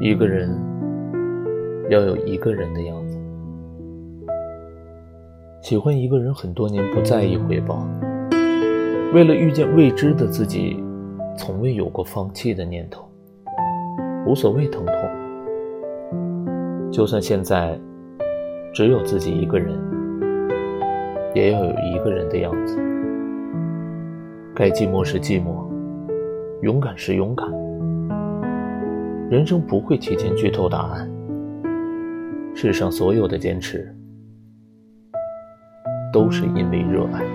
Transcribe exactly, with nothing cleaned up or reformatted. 一个人要有一个人的样子。喜欢一个人很多年，不在意回报，为了遇见未知的自己，从未有过放弃的念头，无所谓疼痛。就算现在只有自己一个人，也要有一个人的样子。该寂寞时寂寞，勇敢时勇敢。人生不会提前剧透答案，世上所有的坚持都是因为热爱。